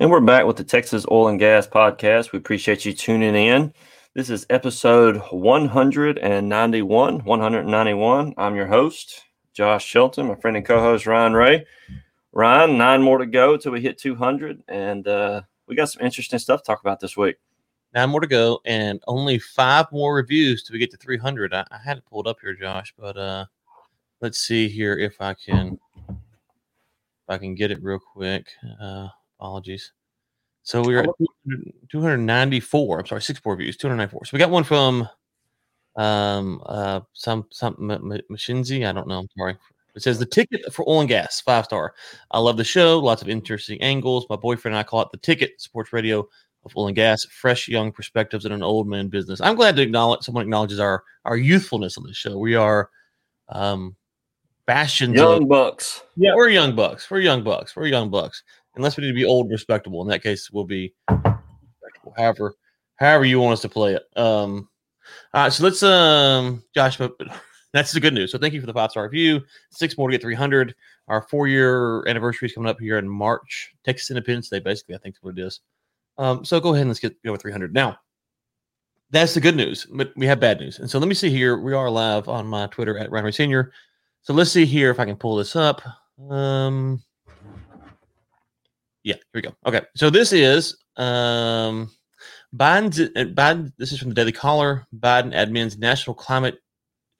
And we're back with the Texas Oil and Gas Podcast. We appreciate you tuning in. This is episode 191. I'm your host, Josh Shelton, my friend and co-host, Ryan Ray. Ryan, 9 more to go till we hit 200. And we got some interesting stuff to talk about this week. 9 more to go and only 5 more reviews till we get to 300. I had it pulled up here, Josh, but let's see here if I can get it real quick. Apologies. So we're at 294. I'm sorry, 6 more reviews, 294. So we got one from Machinzi. I don't know. I'm sorry. It says the ticket for oil and gas, 5-star. I love the show. Lots of interesting angles. My boyfriend and I call it the ticket, sports radio of oil and gas, fresh young perspectives in an old man business. I'm glad to acknowledge someone acknowledges our youthfulness on this show. We are bastions young of, bucks. Yeah, we're young bucks. Unless we need to be old and respectable. In that case, we'll be respectable. However you want us to play it. All right, so let's Josh, but that's the good news. So thank you for the 5-star review. 6 more to get 300. Our 4-year anniversary is coming up here in March. Texas Independence Day, basically, I think is what it is. So go ahead and let's get over 300. Now, that's the good news, but we have bad news. And so let me see here. We are live on my Twitter at Ryan Ray Sr. So let's see here if I can pull this up. Yeah, here we go. Okay, so this is Biden. This is from the Daily Caller. Biden admin's National Climate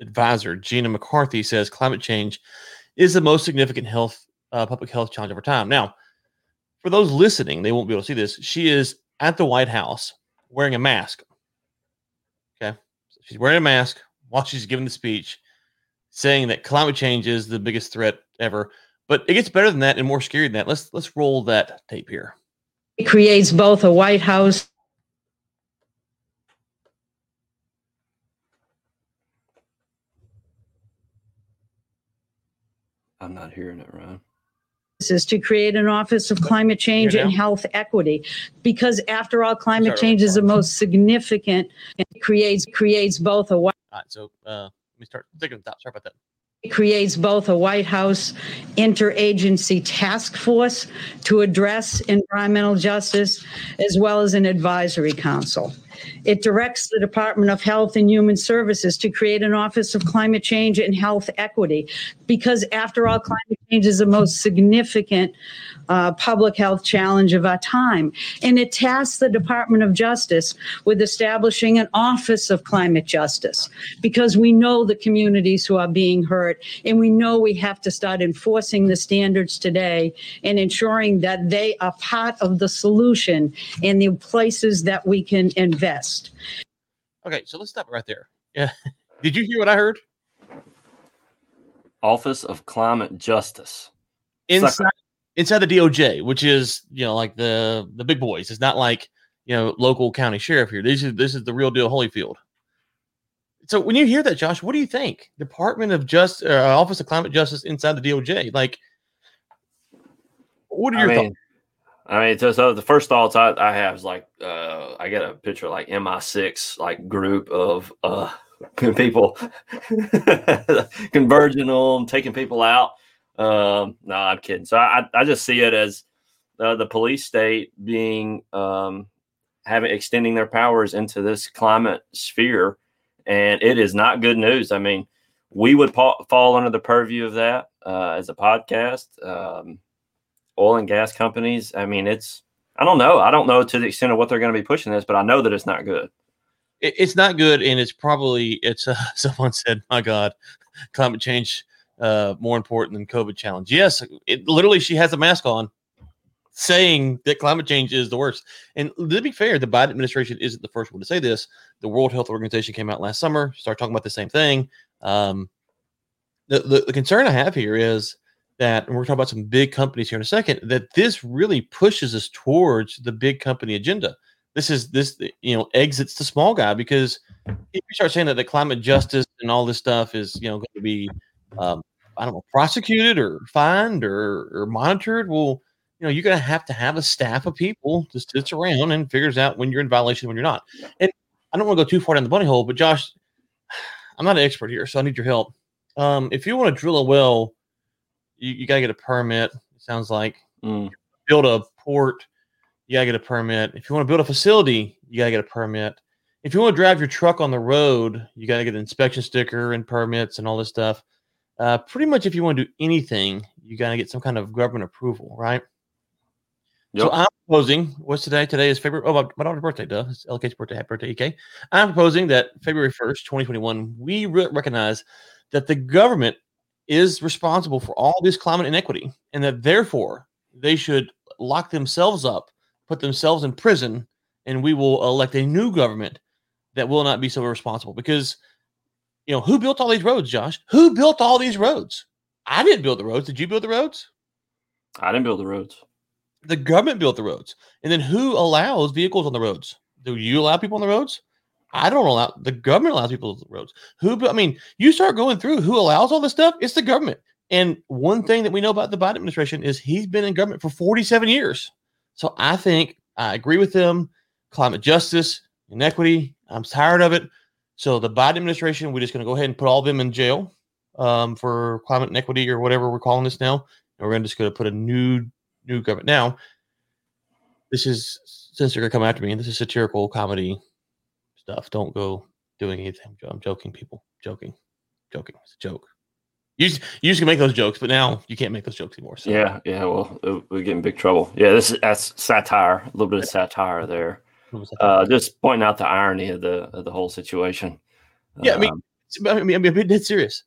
Advisor, Gina McCarthy, says climate change is the most significant public health challenge over time. Now, for those listening, they won't be able to see this. She is at the White House wearing a mask. Okay, so she's wearing a mask while she's giving the speech, saying that climate change is the biggest threat ever. But it gets better than that and more scary than that. Let's roll that tape here. It creates both a White House. I'm not hearing it, Ron. This is to create an office of climate change and health equity, because after all, climate change is the most significant. And it creates both a White House. All right, so let me start. Take it from the top. Sorry about that. It creates both a White House interagency task force to address environmental justice, as well as an advisory council. It directs the Department of Health and Human Services to create an Office of Climate Change and Health Equity, because after all, climate change is the most significant public health challenge of our time. And it tasks the Department of Justice with establishing an Office of Climate Justice, because we know the communities who are being hurt, and we know we have to start enforcing the standards today and ensuring that they are part of the solution in the places that we can invest. Okay, so let's stop right there. Yeah, did you hear what I heard? Office of Climate Justice inside the DOJ, which is like the big boys. It's not like local county sheriff here. This is the real deal, Holyfield. So when you hear that, Josh, what do you think? Department of Justice, Office of Climate Justice inside the DOJ. Like, what are your thoughts? So the first thoughts I have is like, I get a picture of like MI6, like group of people converging on them, taking people out. No, I'm kidding. So I just see it as the police state being extending their powers into this climate sphere. And it is not good news. I mean, we would fall under the purview of that as a podcast. Oil and gas companies. I mean, I don't know to the extent of what they're going to be pushing this, but I know that it's not good. It's not good. And it's someone said, my God, climate change, more important than COVID challenge. Yes. Literally, she has a mask on saying that climate change is the worst. And to be fair, the Biden administration isn't the first one to say this. The World Health Organization came out last summer, started talking about the same thing. The concern I have here is that, and we're talking about some big companies here in a second, that this really pushes us towards the big company agenda. This exits the small guy, because if you start saying that the climate justice and all this stuff is, going to be, prosecuted or fined or monitored, well, you're going to have a staff of people that sits around and figures out when you're in violation, when you're not. And I don't want to go too far down the bunny hole, but Josh, I'm not an expert here, so I need your help. If you want to drill a well, you got to get a permit, it sounds like. Build a port. you got to get a permit. If you want to build a facility, you got to get a permit. If you want to drive your truck on the road, you got to get an inspection sticker and permits and all this stuff. Pretty much if you want to do anything, you got to get some kind of government approval, right? Yep. So I'm proposing, what's today? Today is February. Oh, my daughter's birthday, duh. It's LK's birthday. Happy birthday, EK. I'm proposing that February 1st, 2021, we recognize that the government is responsible for all this climate inequity and that therefore they should lock themselves up, put themselves in prison, and we will elect a new government that will not be so irresponsible. Because, you know, who built all these roads, Josh? Who built all these roads? I didn't build the roads. Did you build the roads? I didn't build the roads. The government built the roads. And then who allows vehicles on the roads? Do you allow people on the roads? I don't allow. The government allows people on the roads. You start going through who allows all this stuff. It's the government. And one thing that we know about the Biden administration is he's been in government for 47 years. So I think I agree with them. Climate justice, inequity. I'm tired of it. So the Biden administration, we're just going to go ahead and put all of them in jail for climate inequity or whatever we're calling this now. And we're going to put a new government. Now, this is, since they're going to come after me, and this is satirical comedy stuff. Don't go doing anything. I'm joking, people. Joking. It's a joke. You used to make those jokes, but now you can't make those jokes anymore. So. Yeah. Well, we get in big trouble. Yeah, that's satire. A little bit of satire there. Just pointing out the irony of the whole situation. Yeah, I mean, I'm dead serious.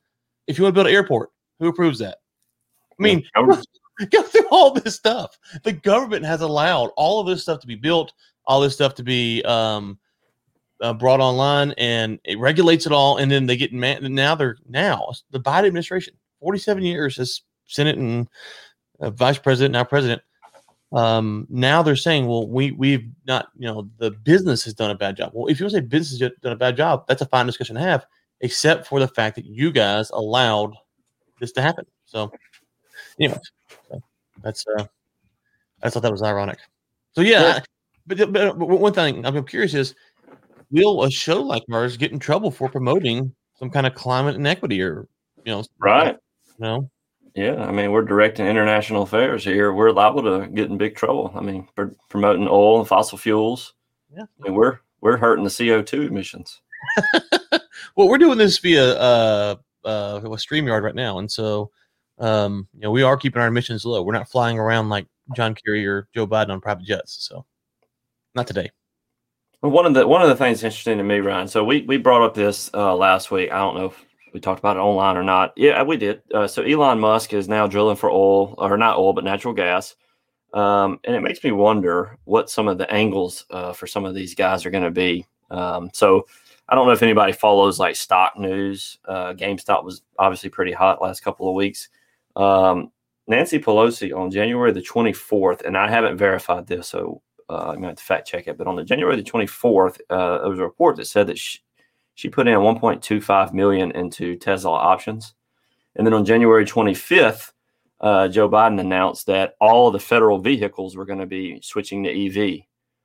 If you want to build an airport, who approves that? I mean, go through all this stuff. The government has allowed all of this stuff to be built, all this stuff to be brought online, and it regulates it all. And then they get now the Biden administration, 47 years as Senate and Vice President, now President. Now they're saying, well, we've not, the business has done a bad job. Well, if you want to say business has done a bad job, that's a fine discussion to have, except for the fact that you guys allowed this to happen. So, anyway, I thought that was ironic. So, yeah, but one thing I'm curious is, will a show like ours get in trouble for promoting some kind of climate inequity or, right. Yeah, I mean, we're directing international affairs here. We're liable to get in big trouble. I mean, for promoting oil and fossil fuels. Yeah, I mean, we're hurting the CO2 emissions. Well, we're doing this via StreamYard right now, and so we are keeping our emissions low. We're not flying around like John Kerry or Joe Biden on private jets. So, not today. Well, one of the things interesting to me, Ryan. So we brought up this last week. I don't know if we talked about it online or not. Yeah, we did. So Elon Musk is now drilling for oil, or not oil, but natural gas. And it makes me wonder what some of the angles for some of these guys are going to be. So I don't know if anybody follows like stock news. GameStop was obviously pretty hot last couple of weeks. Nancy Pelosi on January the 24th, and I haven't verified this, so I'm going to have to fact check it. But on the January the 24th, there was a report that said that she put in $1.25 million into Tesla options. And then on January 25th, Joe Biden announced that all of the federal vehicles were going to be switching to EV,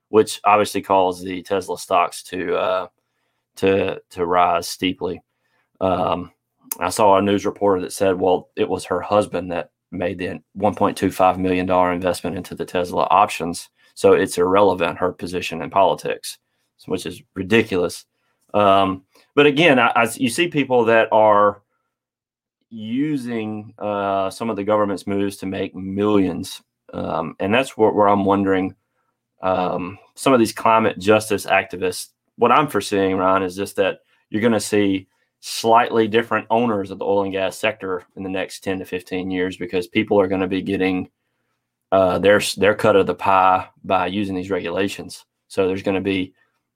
which obviously caused the Tesla stocks to rise steeply. I saw a news reporter that said, well, it was her husband that made the $1.25 million investment into the Tesla options. So it's irrelevant, her position in politics, which is ridiculous. But again, you see people that are using some of the government's moves to make millions. And that's where I'm wondering, some of these climate justice activists, what I'm foreseeing, Ryan, is just that you're going to see slightly different owners of the oil and gas sector in the next 10 to 15 years, because people are going to be getting their cut of the pie by using these regulations. So there's going to be...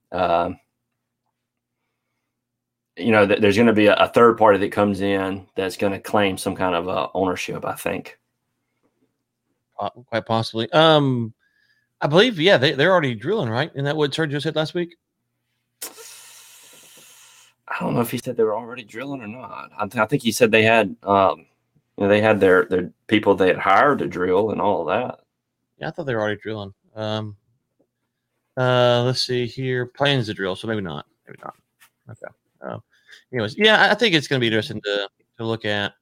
there's going to be a third party that comes in that's going to claim some kind of ownership, I think. Quite possibly. I believe, yeah, they're already drilling, right? Isn't that what Surge just said last week? I don't know if he said they were already drilling or not. I think he said they had they had their people they had hired to drill and all of that. Yeah, I thought they were already drilling. Let's see here. Plans to drill, so maybe not. Okay. Anyways, yeah, I think it's going to be interesting to look at,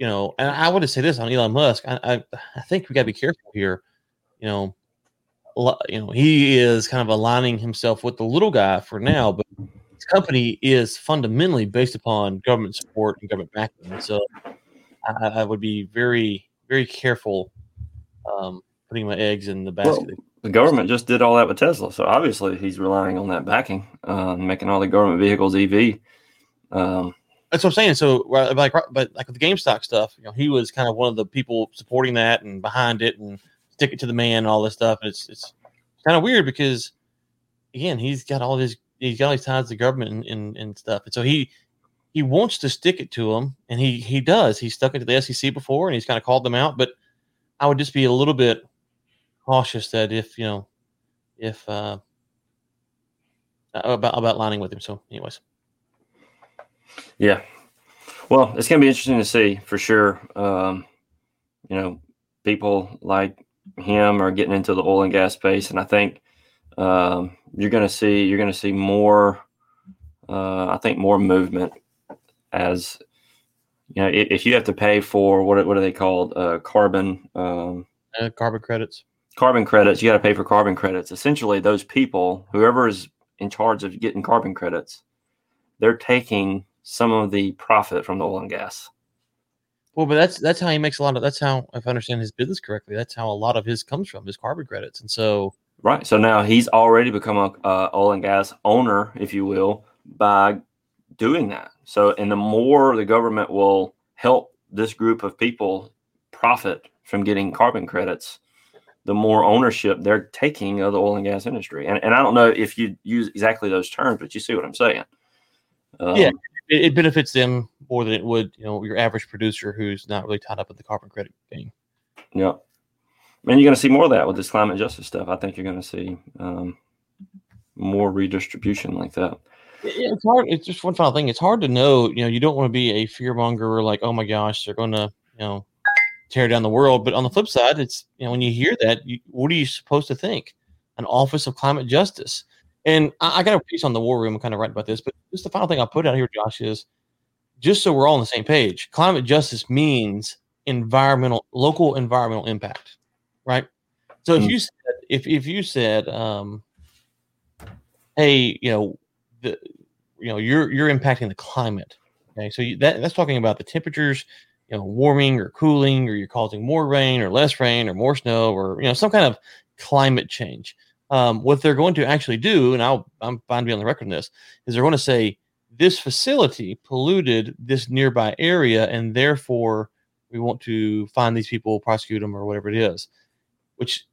and I would say this on Elon Musk. I think we got to be careful here. you know, he is kind of aligning himself with the little guy for now, but his company is fundamentally based upon government support and government backing. So I would be very, very careful putting my eggs in the basket. Well, the government just did all that with Tesla. So obviously he's relying on that backing, making all the government vehicles EV. That's what I'm saying. So, but like with the GameStop stuff, you know, he was kind of one of the people supporting that and behind it and stick it to the man and all this stuff. It's kind of weird because, again, he's got all these ties to government and stuff. And so he wants to stick it to them, and he does. He's stuck it to the SEC before, and he's kind of called them out. But I would just be a little bit cautious that about lining with him. So, anyways. Yeah. Well, it's going to be interesting to see for sure. You know, people like him are getting into the oil and gas space. And I think you're going to see more, more movement as, you know, if you have to pay for what are they called? Carbon credits. Carbon credits. You got to pay for carbon credits. Essentially, those people, whoever is in charge of getting carbon credits, they're taking some of the profit from the oil and gas. Well, but that's how he makes a lot of. That's how, if I understand his business correctly, that's how a lot of his comes from, his carbon credits. And so, right. So now he's already become a oil and gas owner, if you will, by doing that. So, and the more the government will help this group of people profit from getting carbon credits, the more ownership they're taking of the oil and gas industry. And I don't know if you use exactly those terms, but you see what I'm saying. Yeah, it benefits them more than it would, you know, your average producer who's not really tied up with the carbon credit thing. Yeah, and you're going to see more of that with this climate justice stuff. I think you're going to see more redistribution like that. It's hard. It's just one final thing. It's hard to know. You know, you don't want to be a fearmonger like, oh my gosh, they're going to, you know, tear down the world. But on the flip side, it's, you know, when you hear that, what are you supposed to think? An office of climate justice. And I got a piece on the War Room kind of writing about this, but just the final thing I'll put out here, Josh, is just so we're all on the same page, climate justice means local environmental impact, right? So if you said, hey, you know, you're impacting the climate, okay? So that's talking about the temperatures, you know, warming or cooling, or you're causing more rain or less rain or more snow or, you know, some kind of climate change. What they're going to actually do, and I'm fine to be on the record in this, is they're going to say this facility polluted this nearby area, and therefore we want to find these people, prosecute them, or whatever it is. Which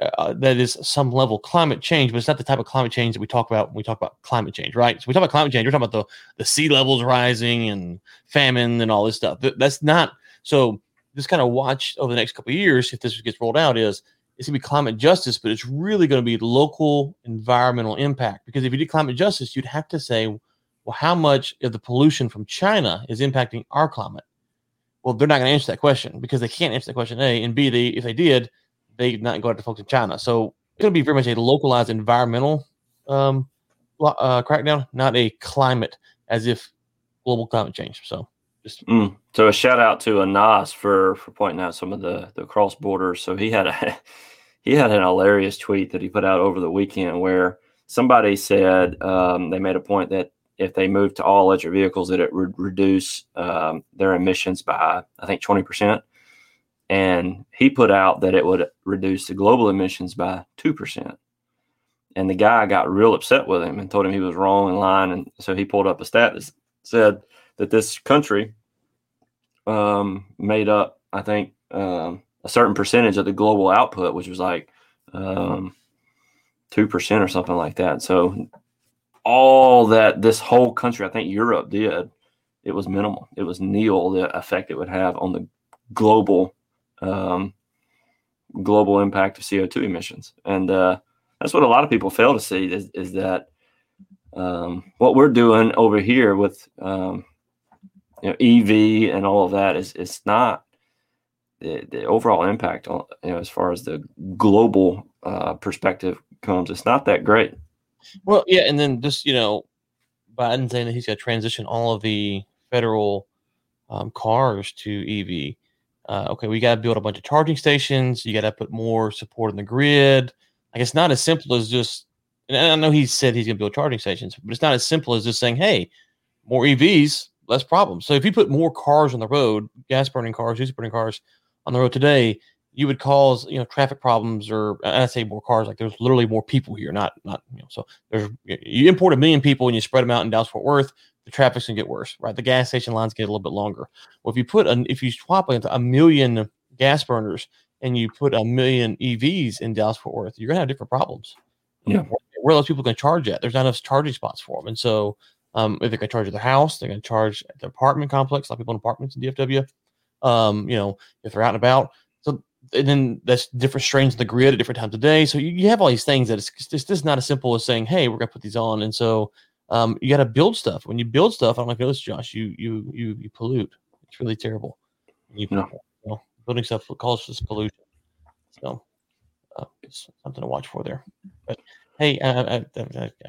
that is some level climate change, but it's not the type of climate change that we talk about when we talk about climate change, right? So we talk about climate change, we're talking about the sea levels rising and famine and all this stuff. That's not so. Just kind of watch over the next couple of years if this gets rolled out is. It's going to be climate justice, but it's really going to be local environmental impact. Because if you did climate justice, you'd have to say, well, how much of the pollution from China is impacting our climate? Well, they're not going to answer that question because they can't answer that question, A. And B, if they did, they'd not go after folks in China. So it's going to be very much a localized environmental crackdown, not a climate as if global climate change. So. So a shout out to Anas for pointing out some of the cross borders. So he had an hilarious tweet that he put out over the weekend where somebody said they made a point that if they moved to all electric vehicles, that it would reduce their emissions by, I think, 20%. And he put out that it would reduce the global emissions by 2%. And the guy got real upset with him and told him he was wrong and lying. And so he pulled up a stat that said that this country made up, I think, a certain percentage of the global output, which was like 2% or something like that. So all that this whole country, I think Europe did, it was minimal. It was nil, the effect it would have on the global impact of CO2 emissions. And that's what a lot of people fail to see is that what we're doing over here with you know, EV and all of that it's not the overall impact on, you know, as far as the global perspective comes, it's not that great. Well, yeah. And then just, you know, Biden saying that he's going to transition all of the federal cars to EV. Okay. We got to build a bunch of charging stations. You got to put more support in the grid. Like, it's not as simple as just, and I know he said he's going to build charging stations, but it's not as simple as just saying, hey, more EVs, less problems. So if you put more cars on the road, gas burning cars, diesel burning cars on the road today, you would cause, you know, traffic problems, or I say more cars, like there's literally more people here, not, you know, so there's, you import 1 million people and you spread them out in Dallas-Fort Worth, the traffic's gonna get worse, right? The gas station lines get a little bit longer. Well, if you swap into 1 million gas burners and you put 1 million EVs in Dallas-Fort Worth, you're gonna have different problems. Yeah. Where are those people gonna charge at? There's not enough charging spots for them. And so if they're gonna charge at their house, they're gonna charge at their apartment complex, a lot of people in apartments in DFW, you know, if they're out and about. And then that's different strains of the grid at different times of day. So you have all these things that it's just not as simple as saying, hey, we're going to put these on. And so you got to build stuff. When you build stuff, I don't know if you know this, Josh, you pollute. It's really terrible. You know, building stuff causes pollution. So it's something to watch for there. But hey,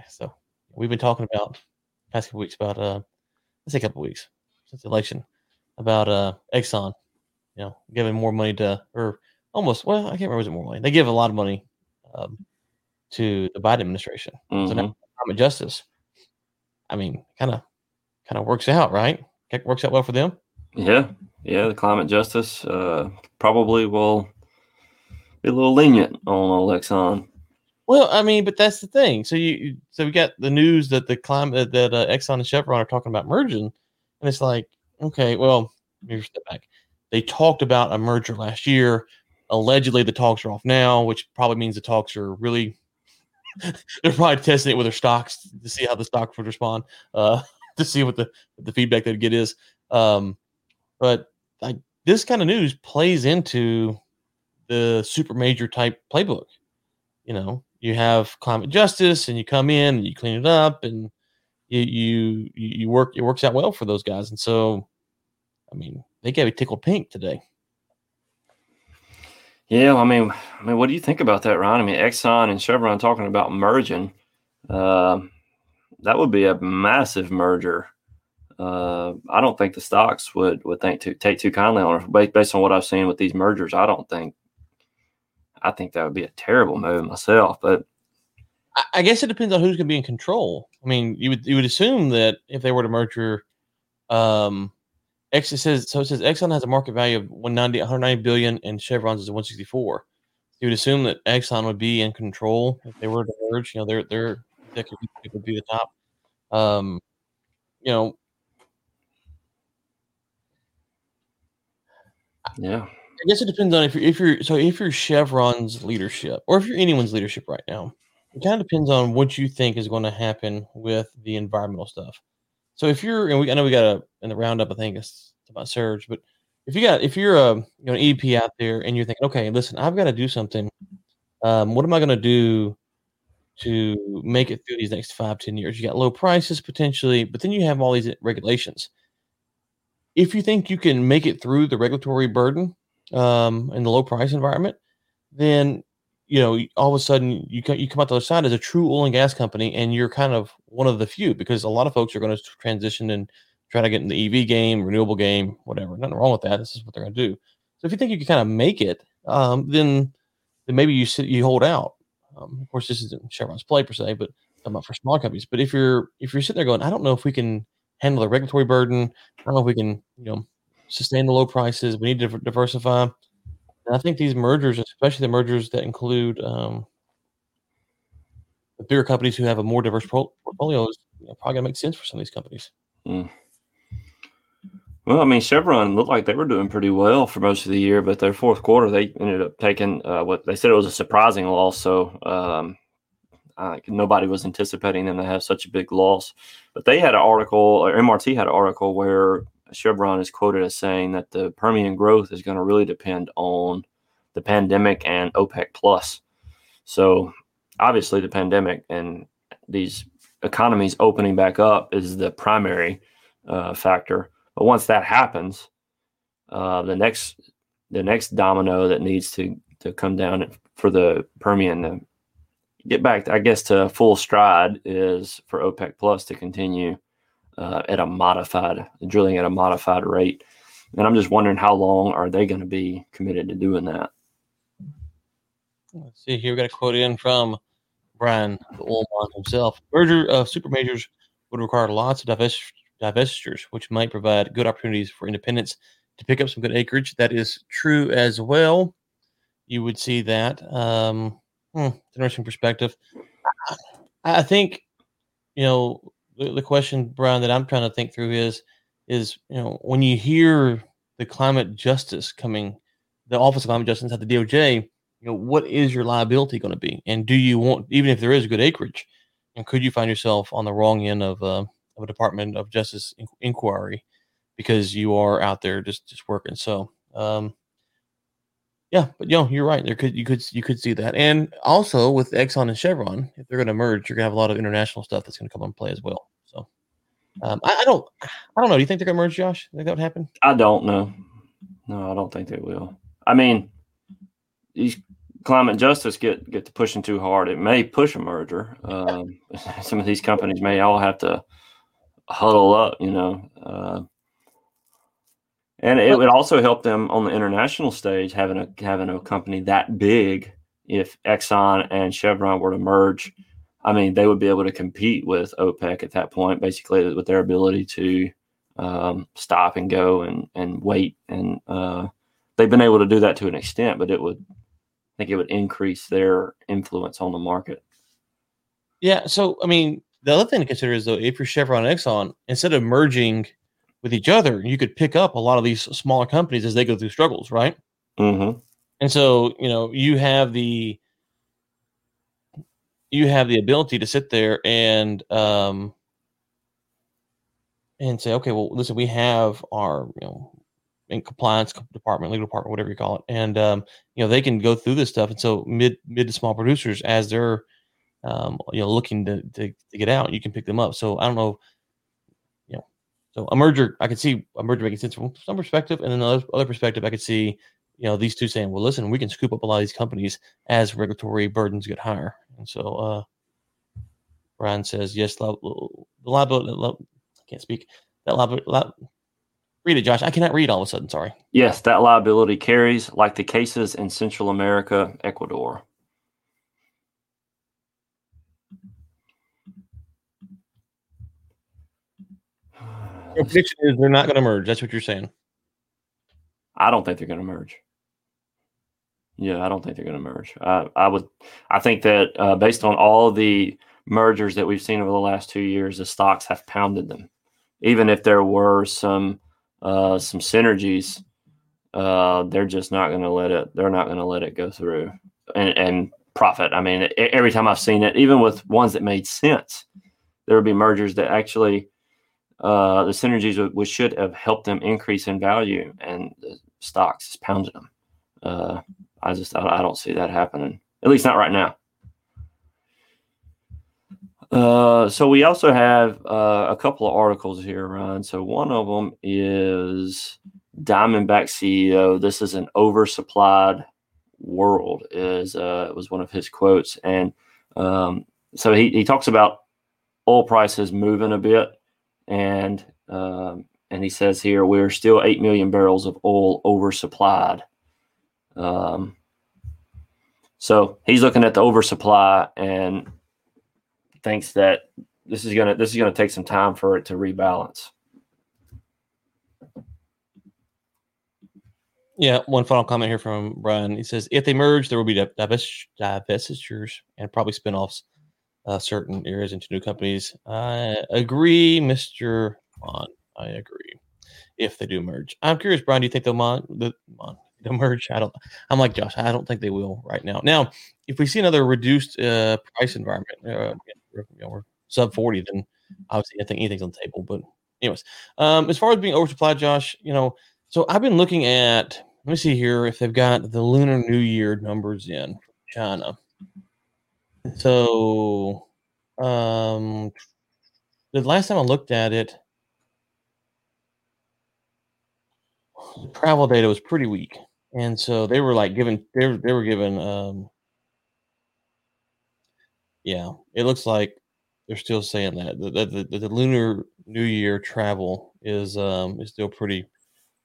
so we've been talking about the past couple weeks about, let's say a couple weeks since the election, about Exxon. You know, giving more money to, or almost, well, I can't remember, was it more money? They give a lot of money to the Biden administration. Mm-hmm. So now climate justice, I mean, kind of works out, right? It works out well for them. Yeah, the climate justice probably will be a little lenient on old Exxon. Well, I mean, but that's the thing. So we got the news that the climate that Exxon and Chevron are talking about merging, and it's like, okay, well, let me step back. They talked about a merger last year. Allegedly, the talks are off now, which probably means the talks are really – they're probably testing it with their stocks to see how the stocks would respond, to see what the feedback they'd get is. But this kind of news plays into the super major type playbook. You know, you have climate justice and you come in and you clean it up and you work – it works out well for those guys. And so, I mean – they gave it tickled pink today. Yeah, I mean, what do you think about that, Ryan? I mean, Exxon and Chevron talking about merging. That would be a massive merger. I don't think the stocks would take too kindly on it. Based on what I've seen with these mergers, I think that would be a terrible move myself. But I guess it depends on who's going to be in control. I mean, you would assume that if they were to merger, It says Exxon has a market value of $190 billion and Chevron's is $164 billion. You would assume that Exxon would be in control if they were to merge. You know, they could be the top. You know, yeah. I guess it depends on if you're Chevron's leadership or if you're anyone's leadership right now. It kind of depends on what you think is going to happen with the environmental stuff. So if you're, and I know we got in the roundup, I think it's about Surge, but if you're an EP out there and you're thinking, okay, listen, I've got to do something. What am I going to do to make it through these next 5-10 years? You got low prices potentially, but then you have all these regulations. If you think you can make it through the regulatory burden in the low price environment, then you know, all of a sudden you come out the other side as a true oil and gas company, and you're kind of one of the few, because a lot of folks are going to transition and try to get in the EV game, renewable game, whatever. Nothing wrong with that. This is what they're going to do. So if you think you can kind of make it, then maybe you hold out. Of course, this isn't Chevron's play per se, but I'm not for smaller companies. But if you're sitting there going, I don't know if we can handle the regulatory burden. I don't know if we can, you know, sustain the low prices. We need to diversify. I think these mergers, especially the mergers that include the bigger companies who have a more diverse portfolio, is probably going to make sense for some of these companies. Mm. Well, I mean, Chevron looked like they were doing pretty well for most of the year, but their fourth quarter, they ended up taking what they said it was a surprising loss. So nobody was anticipating them to have such a big loss. But they had an article, or MRT had an article where Chevron is quoted as saying that the Permian growth is going to really depend on the pandemic and OPEC plus. So obviously the pandemic and these economies opening back up is the primary factor. But once that happens, the next domino that needs to come down for the Permian to get back, I guess, to full stride is for OPEC plus to continue at a modified rate. And I'm just wondering how long are they going to be committed to doing that? Let's see here. We got a quote in from Brian, the oil man himself. Merger of super majors would require lots of divestitures, which might provide good opportunities for independents to pick up some good acreage. That is true as well. You would see that. Interesting perspective. I think, you know, the question, Brian, that I'm trying to think through is, you know, when you hear the climate justice coming, the Office of Climate Justice at the DOJ, you know, what is your liability going to be? And do you want, even if there is good acreage, and could you find yourself on the wrong end of a Department of Justice inquiry because you are out there just working? So, yeah, but you know, you're right. You could see that. And also with Exxon and Chevron, if they're going to merge, you're going to have a lot of international stuff that's going to come into play as well. So, I don't know. Do you think they're going to merge, Josh? Think that would happen? I don't know. No, I don't think they will. I mean, these climate justice get to pushing too hard. It may push a merger. Some of these companies may all have to huddle up, you know. And it would also help them on the international stage having a company that big. If Exxon and Chevron were to merge, I mean, they would be able to compete with OPEC at that point, basically with their ability to stop and go and wait. And they've been able to do that to an extent, but I think it would increase their influence on the market. Yeah. So, I mean, the other thing to consider is, though, if you're Chevron and Exxon, instead of merging with each other, you could pick up a lot of these smaller companies as they go through struggles, right? Mm-hmm. And so, you know, you have the ability to sit there and say, okay, well, listen, we have our, you know, in compliance department, legal department, whatever you call it, and you know, they can go through this stuff. And so, mid to small producers, as they're you know, looking to get out, you can pick them up. So I don't know. So I could see a merger making sense from some perspective, and then the other perspective, I could see, you know, these two saying, well, listen, we can scoop up a lot of these companies as regulatory burdens get higher. And so Brian says, yes, read it, Josh. I cannot read all of a sudden. Sorry. Yes, that liability carries, like the cases in Central America, Ecuador. Your prediction is they're not going to merge. That's what you're saying. I don't think they're going to merge. Yeah, I don't think they're going to merge. I think that based on all the mergers that we've seen over the last 2 years, the stocks have pounded them. Even if there were some synergies, they're just not going to let it. They're not going to let it go through and profit. I mean, every time I've seen it, even with ones that made sense, there would be mergers that actually. The synergies which should have helped them increase in value, and the stocks pounded them. I don't see that happening, at least not right now. So we also have a couple of articles here, Ryan. So one of them is Diamondback CEO. This is an oversupplied world. It was one of his quotes, and so he talks about oil prices moving a bit. And he says here, we're still 8 million barrels of oil oversupplied. So he's looking at the oversupply and thinks that this is gonna take some time for it to rebalance. Yeah, one final comment here from Brian. He says, if they merge, there will be divestitures and probably spinoffs. Certain areas into new companies. I agree, Mr. Mon. I agree. If they do merge, I'm curious, Brian. Do you think they'll merge? I don't. I'm like Josh. I don't think they will right now. Now, if we see another reduced price environment, we're sub 40, then obviously I think anything's on the table. But anyways, as far as being oversupplied, Josh, you know, so I've been looking at. Let me see here if they've got the Lunar New Year numbers in China. So, the last time I looked at it, the travel data was pretty weak, and so they were like giving. Yeah, it looks like they're still saying that the Lunar New Year travel is still pretty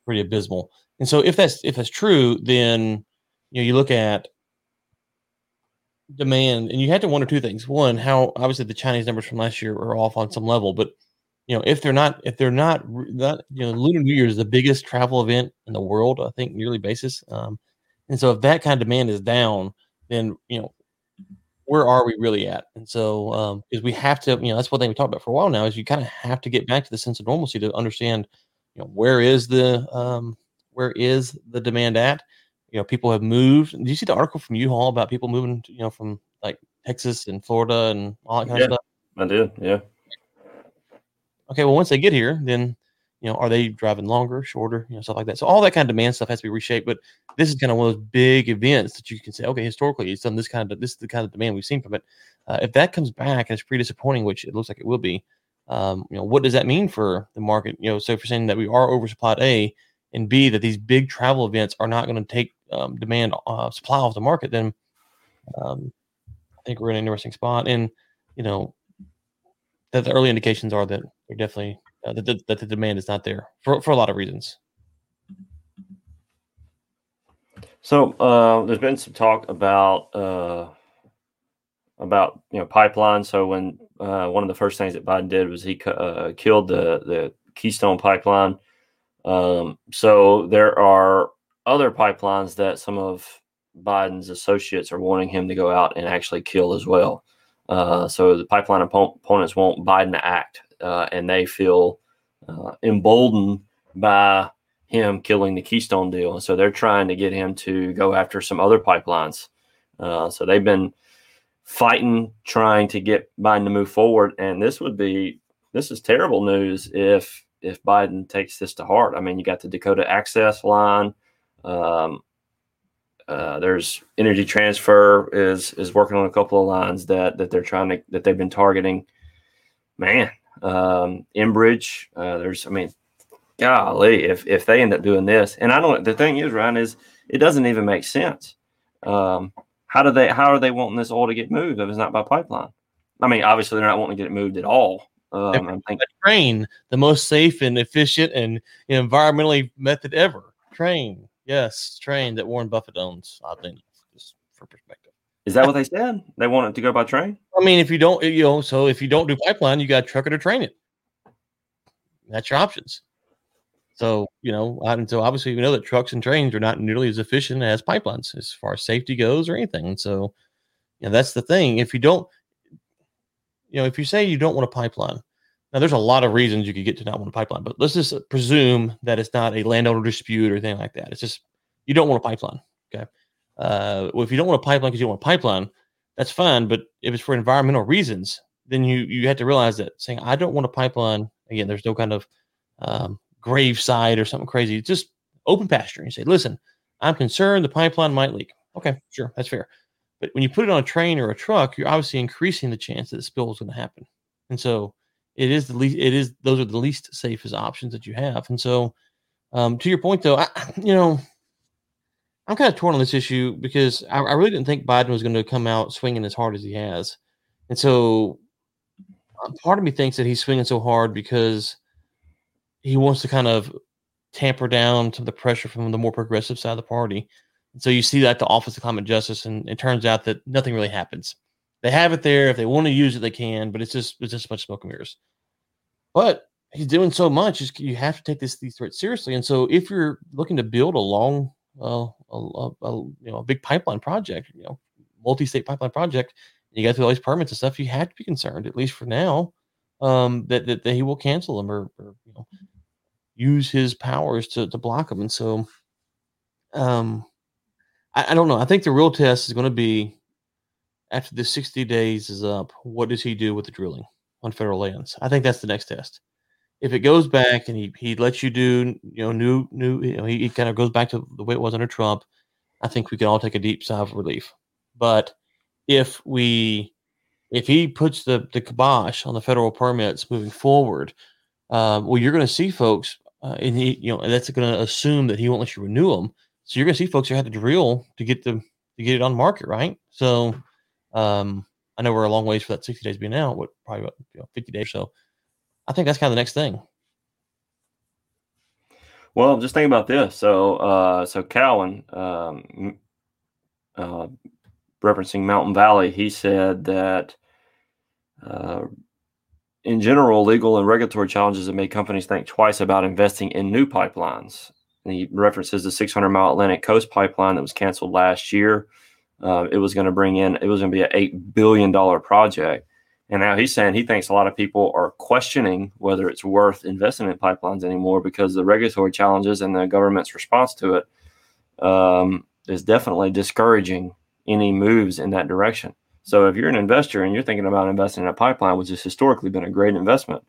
abysmal, and so if that's true, then you know you look at. demand, and you had to wonder two things. One, how obviously the Chinese numbers from last year are off on some level, but you know, if they're not, you know, Lunar New Year is the biggest travel event in the world, I think, yearly basis. And so if that kind of demand is down, then, you know, where are we really at? And so, because we have to, you know, that's one thing we talked about for a while now, is you kind of have to get back to the sense of normalcy to understand, you know, where is the demand at? You know, people have moved. Did you see the article from U-Haul about people moving, you know, from like Texas and Florida and all that kind of stuff? I did. Yeah. Okay. Well, once they get here, then, you know, are they driving longer, shorter, you know, stuff like that. So all that kind of demand stuff has to be reshaped. But this is kind of one of those big events that you can say, okay, historically it's done this is the kind of demand we've seen from it. If that comes back and it's pretty disappointing, which it looks like it will be, you know, what does that mean for the market? You know, so if you're saying that we are oversupplied, A, and B, that these big travel events are not going to take demand supply off the market, then I think we're in an interesting spot. And, you know, that the early indications are that we're definitely that the demand is not there for a lot of reasons. So there's been some talk about you know, pipelines. So when one of the first things that Biden did was he killed the Keystone pipeline. So there are other pipelines that some of Biden's associates are wanting him to go out and actually kill as well. So the pipeline opponents want Biden to act, and they feel emboldened by him killing the Keystone deal. And so they're trying to get him to go after some other pipelines. So they've been fighting, trying to get Biden to move forward. And this is terrible news if Biden takes this to heart. I mean, you got the Dakota Access line. There's Energy Transfer is working on a couple of lines that they're trying to, that they've been targeting. Man, Enbridge. There's, I mean, golly, if they end up doing this, and I don't. The thing is, Ryan, is it doesn't even make sense. How are they wanting this oil to get moved if it's not by pipeline? I mean, obviously they're not wanting to get it moved at all. I'm thinking train, the most safe and efficient and environmentally method ever. Train. Yes, train that Warren Buffett owns, I think, just for perspective. Is that what they said? They want it to go by train? I mean, if you don't do pipeline, you got to truck it or train it. That's your options. So, you know, and so obviously we know that trucks and trains are not nearly as efficient as pipelines as far as safety goes or anything. And so, you know, that's the thing. If you don't, you know, if you say you don't want a pipeline, now there's a lot of reasons you could get to not want a pipeline, but let's just presume that it's not a landowner dispute or anything like that. It's just you don't want a pipeline. Okay. Well, if you don't want a pipeline because you don't want a pipeline, that's fine. But if it's for environmental reasons, then you have to realize that saying I don't want a pipeline, again, there's no kind of graveside or something crazy. It's just open pasture. You say, listen, I'm concerned the pipeline might leak. Okay, sure, that's fair. But when you put it on a train or a truck, you're obviously increasing the chance that a spill is going to happen. And so it is the least, those are the least safest options that you have. And so to your point, though, I'm kind of torn on this issue because I really didn't think Biden was going to come out swinging as hard as he has. And so part of me thinks that he's swinging so hard because he wants to kind of tamper down some of the pressure from the more progressive side of the party. So you see that the Office of Climate Justice, and it turns out that nothing really happens. They have it there. If they want to use it, they can, but it's just a bunch of smoke and mirrors. But he's doing so much, you have to take these threats seriously. And so if you're looking to build a big pipeline project, you know, multi-state pipeline project, and you got through all these permits and stuff, you have to be concerned, at least for now, that he will cancel them or you know, use his powers to block them. And so I don't know. I think the real test is going to be after the 60 days is up, what does he do with the drilling on federal lands? I think that's the next test. If it goes back and he lets you do, you know, new, you know, he kind of goes back to the way it was under Trump, I think we can all take a deep sigh of relief. But if he puts the kibosh on the federal permits moving forward, well, you're going to see folks, and he, you know, and that's going to assume that he won't let you renew them. So you're going to see folks who have to drill to get it on market, right? So I know we're a long ways for that 60 days being out, what probably about 50 days or so. I think that's kind of the next thing. Well, just think about this. So Cowan, referencing Mountain Valley, he said that in general, legal and regulatory challenges have made companies think twice about investing in new pipelines. And he references the 600-mile Atlantic Coast pipeline that was canceled last year. It was going to be an $8 billion project. And now he's saying he thinks a lot of people are questioning whether it's worth investing in pipelines anymore because the regulatory challenges and the government's response to it is definitely discouraging any moves in that direction. So if you're an investor and you're thinking about investing in a pipeline, which has historically been a great investment,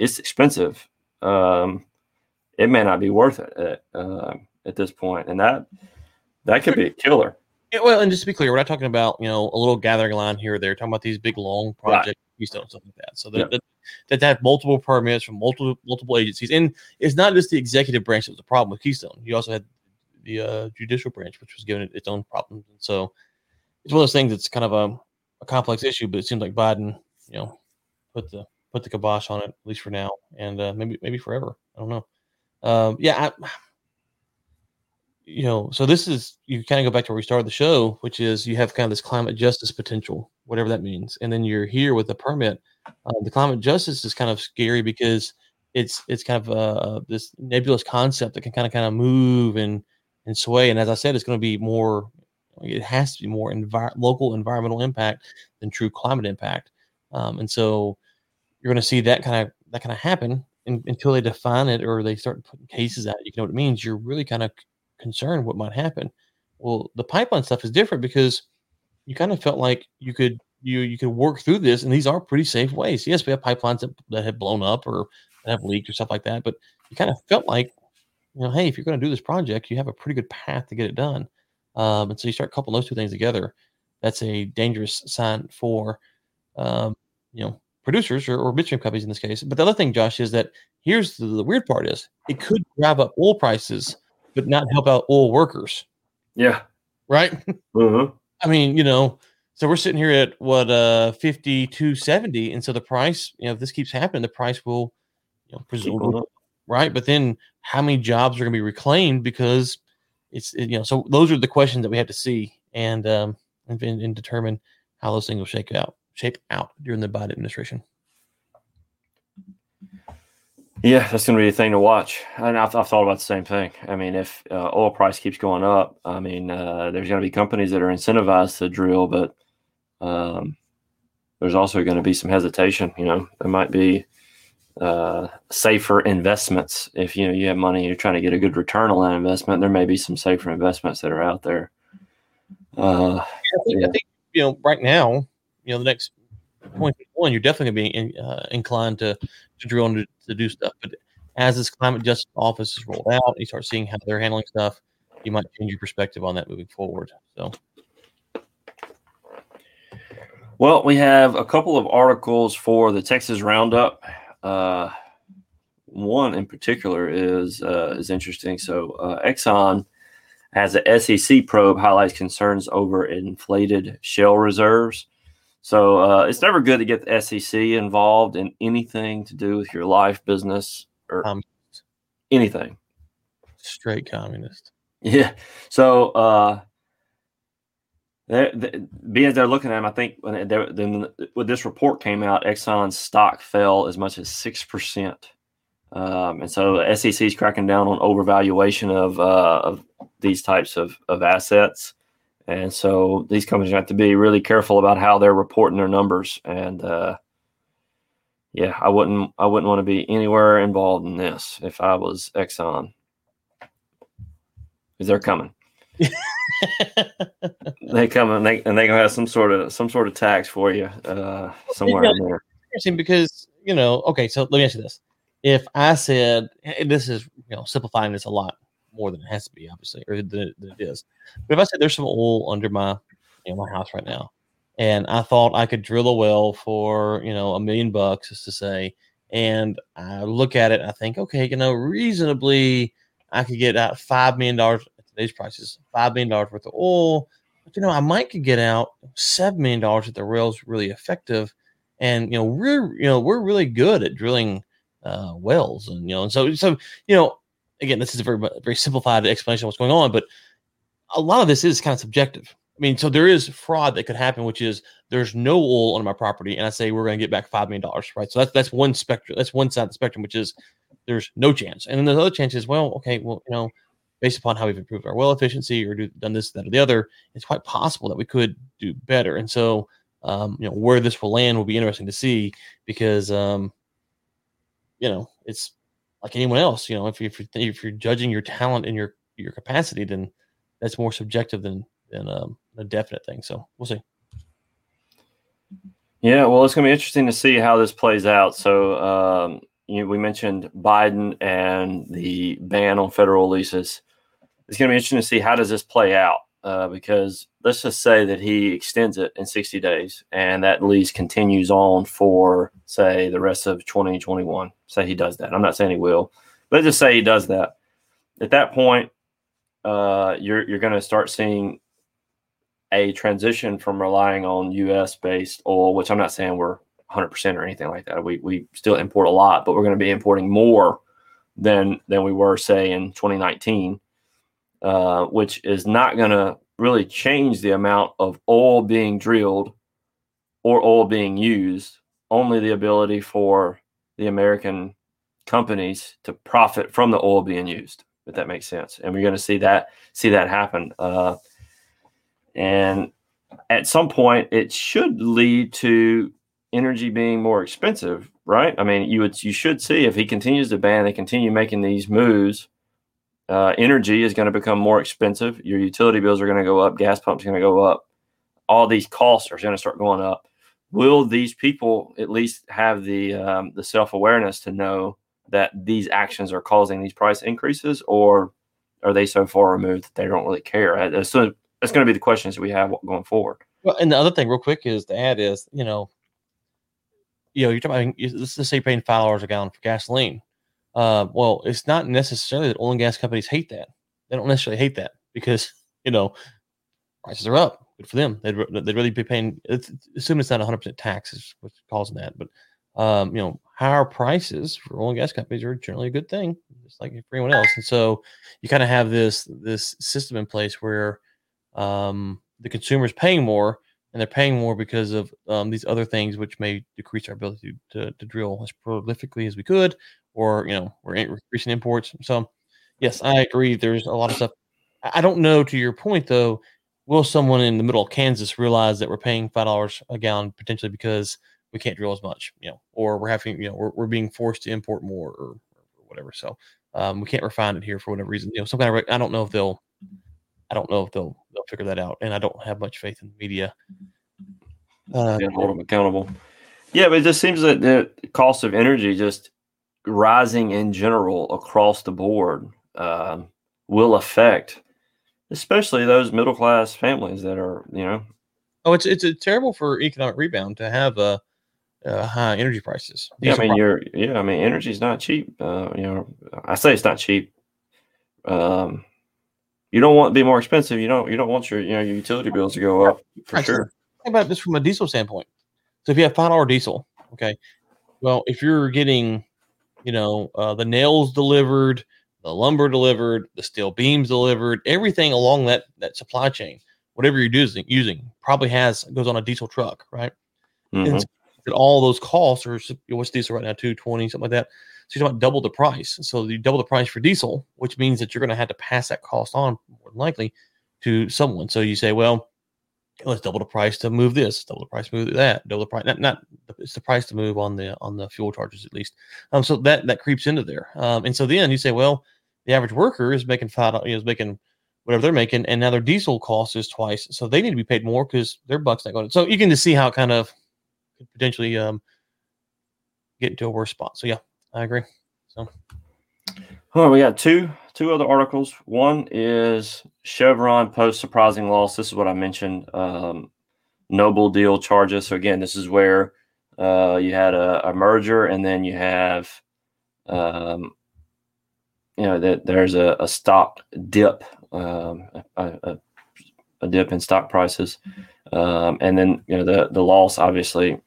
it's expensive. It may not be worth it at this point. And that could be a killer. Yeah, well, and just to be clear, we're not talking about, a little gathering line here or there. We're talking about these big, long projects, right. Keystone, stuff like that. So that have multiple permits from multiple agencies. And it's not just the executive branch that was the problem with Keystone. You also had the judicial branch, which was given its own problems. And so it's one of those things that's kind of a complex issue, but it seems like Biden, put the kibosh on it, at least for now, and maybe forever. I don't know. So this is, you kind of go back to where we started the show, which is you have kind of this climate justice potential, whatever that means. And then you're here with a permit. The climate justice is kind of scary because it's kind of this nebulous concept that can kind of move and sway. And as I said, it's going to be more, it has to be more local environmental impact than true climate impact. And so you're going to see that kind of happen until they define it or they start putting cases out. You know what it means. You're really kind of concerned what might happen. Well, the pipeline stuff is different because you kind of felt like you could work through this, and these are pretty safe ways. Yes, we have pipelines that have blown up or that have leaked or stuff like that, but you kind of felt like, hey, if you're going to do this project, you have a pretty good path to get it done. And so you start coupling those two things together. That's a dangerous sign for, producers or midstream companies in this case. But the other thing, Josh, is that here's the weird part is it could drive up oil prices, but not help out oil workers. Yeah. Right. Mm-hmm. I mean, so we're sitting here at what, $52.70. And so the price, if this keeps happening, the price will, presumably, right. But then how many jobs are going to be reclaimed because so those are the questions that we have to see and determine how those things will shape out during the Biden administration. Yeah, that's going to be a thing to watch. And I've thought about the same thing. I mean, if oil price keeps going up, I mean, there's going to be companies that are incentivized to drill, but there's also going to be some hesitation. There might be safer investments. If you have money and you're trying to get a good return on that investment, there may be some safer investments that are out there. I think right now, the next 2021, you're definitely going to be inclined to drill and to do stuff. But as this climate justice office is rolled out, you start seeing how they're handling stuff. You might change your perspective on that moving forward. So. Well, we have a couple of articles for the Texas Roundup. One in particular is interesting. So Exxon has a SEC probe highlights concerns over inflated shale reserves. So it's never good to get the SEC involved in anything to do with your life, business, or anything. Straight communist. Yeah. So being as they're looking at them, I think when this report came out, Exxon's stock fell as much as 6%. And so the SEC is cracking down on overvaluation of these types of assets. And so these companies have to be really careful about how they're reporting their numbers. And I wouldn't want to be anywhere involved in this if I was Exxon. Because they're coming. They come and they're gonna have some sort of tax for you somewhere in there. Interesting, because so let me ask you this: if I said, and this is simplifying this a lot more than it has to be, obviously, or than it is, but if I said there's some oil under my my house right now, and I thought I could drill a well for $1 million, as to say, and I look at it, I think, okay, reasonably, I could get out $5 million. Today's prices, $5 million worth of oil, but I might could get out $7 million if the rail's really effective, and we're really good at drilling wells, and so again, this is a very, very simplified explanation of what's going on, but a lot of this is kind of subjective, I mean, so there is fraud that could happen, which is there's no oil on my property, and I say we're going to get back $5 million, right? So that's one spectrum. That's one side of the spectrum, which is there's no chance. And then the other chance is, well, okay, well, you know, based upon how we've improved our well efficiency or done this, that, or the other, it's quite possible that we could do better. And so, you know, where this will land will be interesting to see because, you know, it's like anyone else. You know, if you're judging your talent and your capacity, then that's more subjective than a definite thing. So we'll see. Yeah, well, it's going to be interesting to see how this plays out. So you know, we mentioned Biden and the ban on federal leases. It's going to be interesting to see how does this play out because let's just say that he extends it in 60 days and that lease continues on for, say, the rest of 2021. Say he does that. I'm not saying he will. Let's just say he does that. At that point, you're going to start seeing a transition from relying on U.S.-based oil, which I'm not saying we're 100% or anything like that. We still import a lot, but we're going to be importing more than we were, say, in 2019, which is not going to really change the amount of oil being drilled or oil being used, only the ability for the American companies to profit from the oil being used, if that makes sense. And we're going to see that happen. And at some point, it should lead to energy being more expensive, right? I mean, you should see if he continues to ban, they continue making these moves, energy is going to become more expensive. Your utility bills are going to go up. Gas pumps are going to go up. All these costs are going to start going up. Will these people at least have the self-awareness to know that these actions are causing these price increases, or are they so far removed that they don't really care? So that's going to be the questions we have going forward. Well, and the other thing, real quick, is to add is, you know, you're talking about, let's just say you're paying $5 a gallon for gasoline. Well, it's not necessarily that oil and gas companies hate that. They don't necessarily hate that because, you know, prices are up. Good for them. They'd really be paying, assuming it's not 100% tax is what's causing that. But, you know, higher prices for oil and gas companies are generally a good thing, just like for anyone else. And so you kind of have this system in place where, the consumer's paying more, and they're paying more because of these other things, which may decrease our ability to drill as prolifically as we could, or, you know, we're increasing imports. So, yes, I agree. There's a lot of stuff. I don't know, to your point, though, will someone in the middle of Kansas realize that we're paying $5 a gallon potentially because we can't drill as much, you know, or we're having, you know, we're being forced to import more or whatever. So we can't refine it here for whatever reason. You know, some kind of, I don't know if they'll figure that out, and I don't have much faith in the media. Hold them accountable. Yeah, but it just seems that the cost of energy just rising in general across the board will affect, especially those middle class families that are, you know. Oh, it's terrible for economic rebound to have high energy prices. These energy's not cheap. You know, I say it's not cheap. You don't want it to be more expensive. You don't want your utility bills to go up for sure. Think about this from a diesel standpoint. So if you have $5 diesel, okay, well, if you're getting, you know, the nails delivered, the lumber delivered, the steel beams delivered, everything along that supply chain, whatever you're using probably goes on a diesel truck, right? Mm-hmm. And so all those costs are, what's diesel right now, $2.20, something like that. So you're talking about double the price. So you double the price for diesel, which means that you're going to have to pass that cost on more than likely to someone. So you say, well, let's double the price to move this, double the price to move that, double the price. It's the price to move on the fuel charges at least. So that creeps into there. And so then you say, well, the average worker is making making whatever they're making, and now their diesel cost is twice, so they need to be paid more because their buck's not going. So you can just see how it kind of potentially get into a worse spot. So yeah. I agree. So, all right, we got two other articles. One is Chevron posts surprising loss. This is what I mentioned. Noble deal charges. So again, this is where you had a merger, and then you have, you know, that there's a stock dip, a dip in stock prices, and then you know the loss obviously.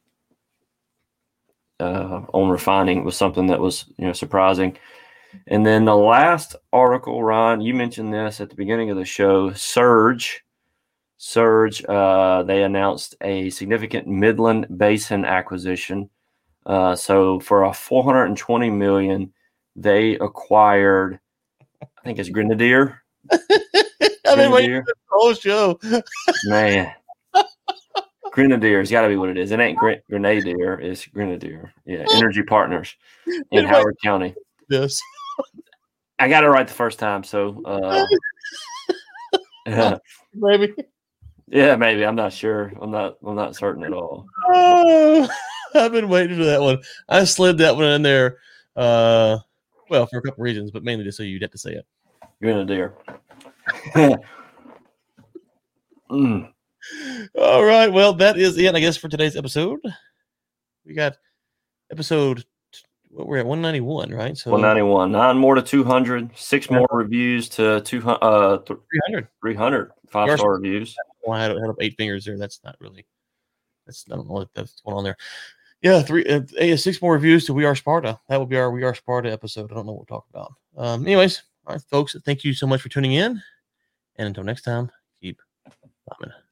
On refining was something that was, you know, surprising. And then the last article, Ron, you mentioned this at the beginning of the show, Surge. Surge, they announced a significant Midland Basin acquisition. So for a $420 million, they acquired, I think it's Grenadier. I've been waiting for the whole show. Man. Grenadier has got to be what it is. It ain't Grenadier. It's Grenadier. Yeah, Energy Partners in Howard County. Yes. I got it right the first time, so. Maybe. Yeah, maybe. I'm not sure. I'm not certain at all. Oh, I've been waiting for that one. I slid that one in there, well, for a couple reasons, but mainly just so you'd have to say it. Grenadier. Mm. All right. Well, that is it, I guess, for today's episode. We got episode, we're at 191, right? So 191. 9 more to 200. 6 more reviews to 200. 300. 300. 5-star reviews. I had up 8 fingers there. That's not really, I don't know what that's going on there. Yeah. 6 more reviews to We Are Sparta. That will be our We Are Sparta episode. I don't know what we'll talk about. Anyways. All right, folks. Thank you so much for tuning in. And until next time, keep bombing.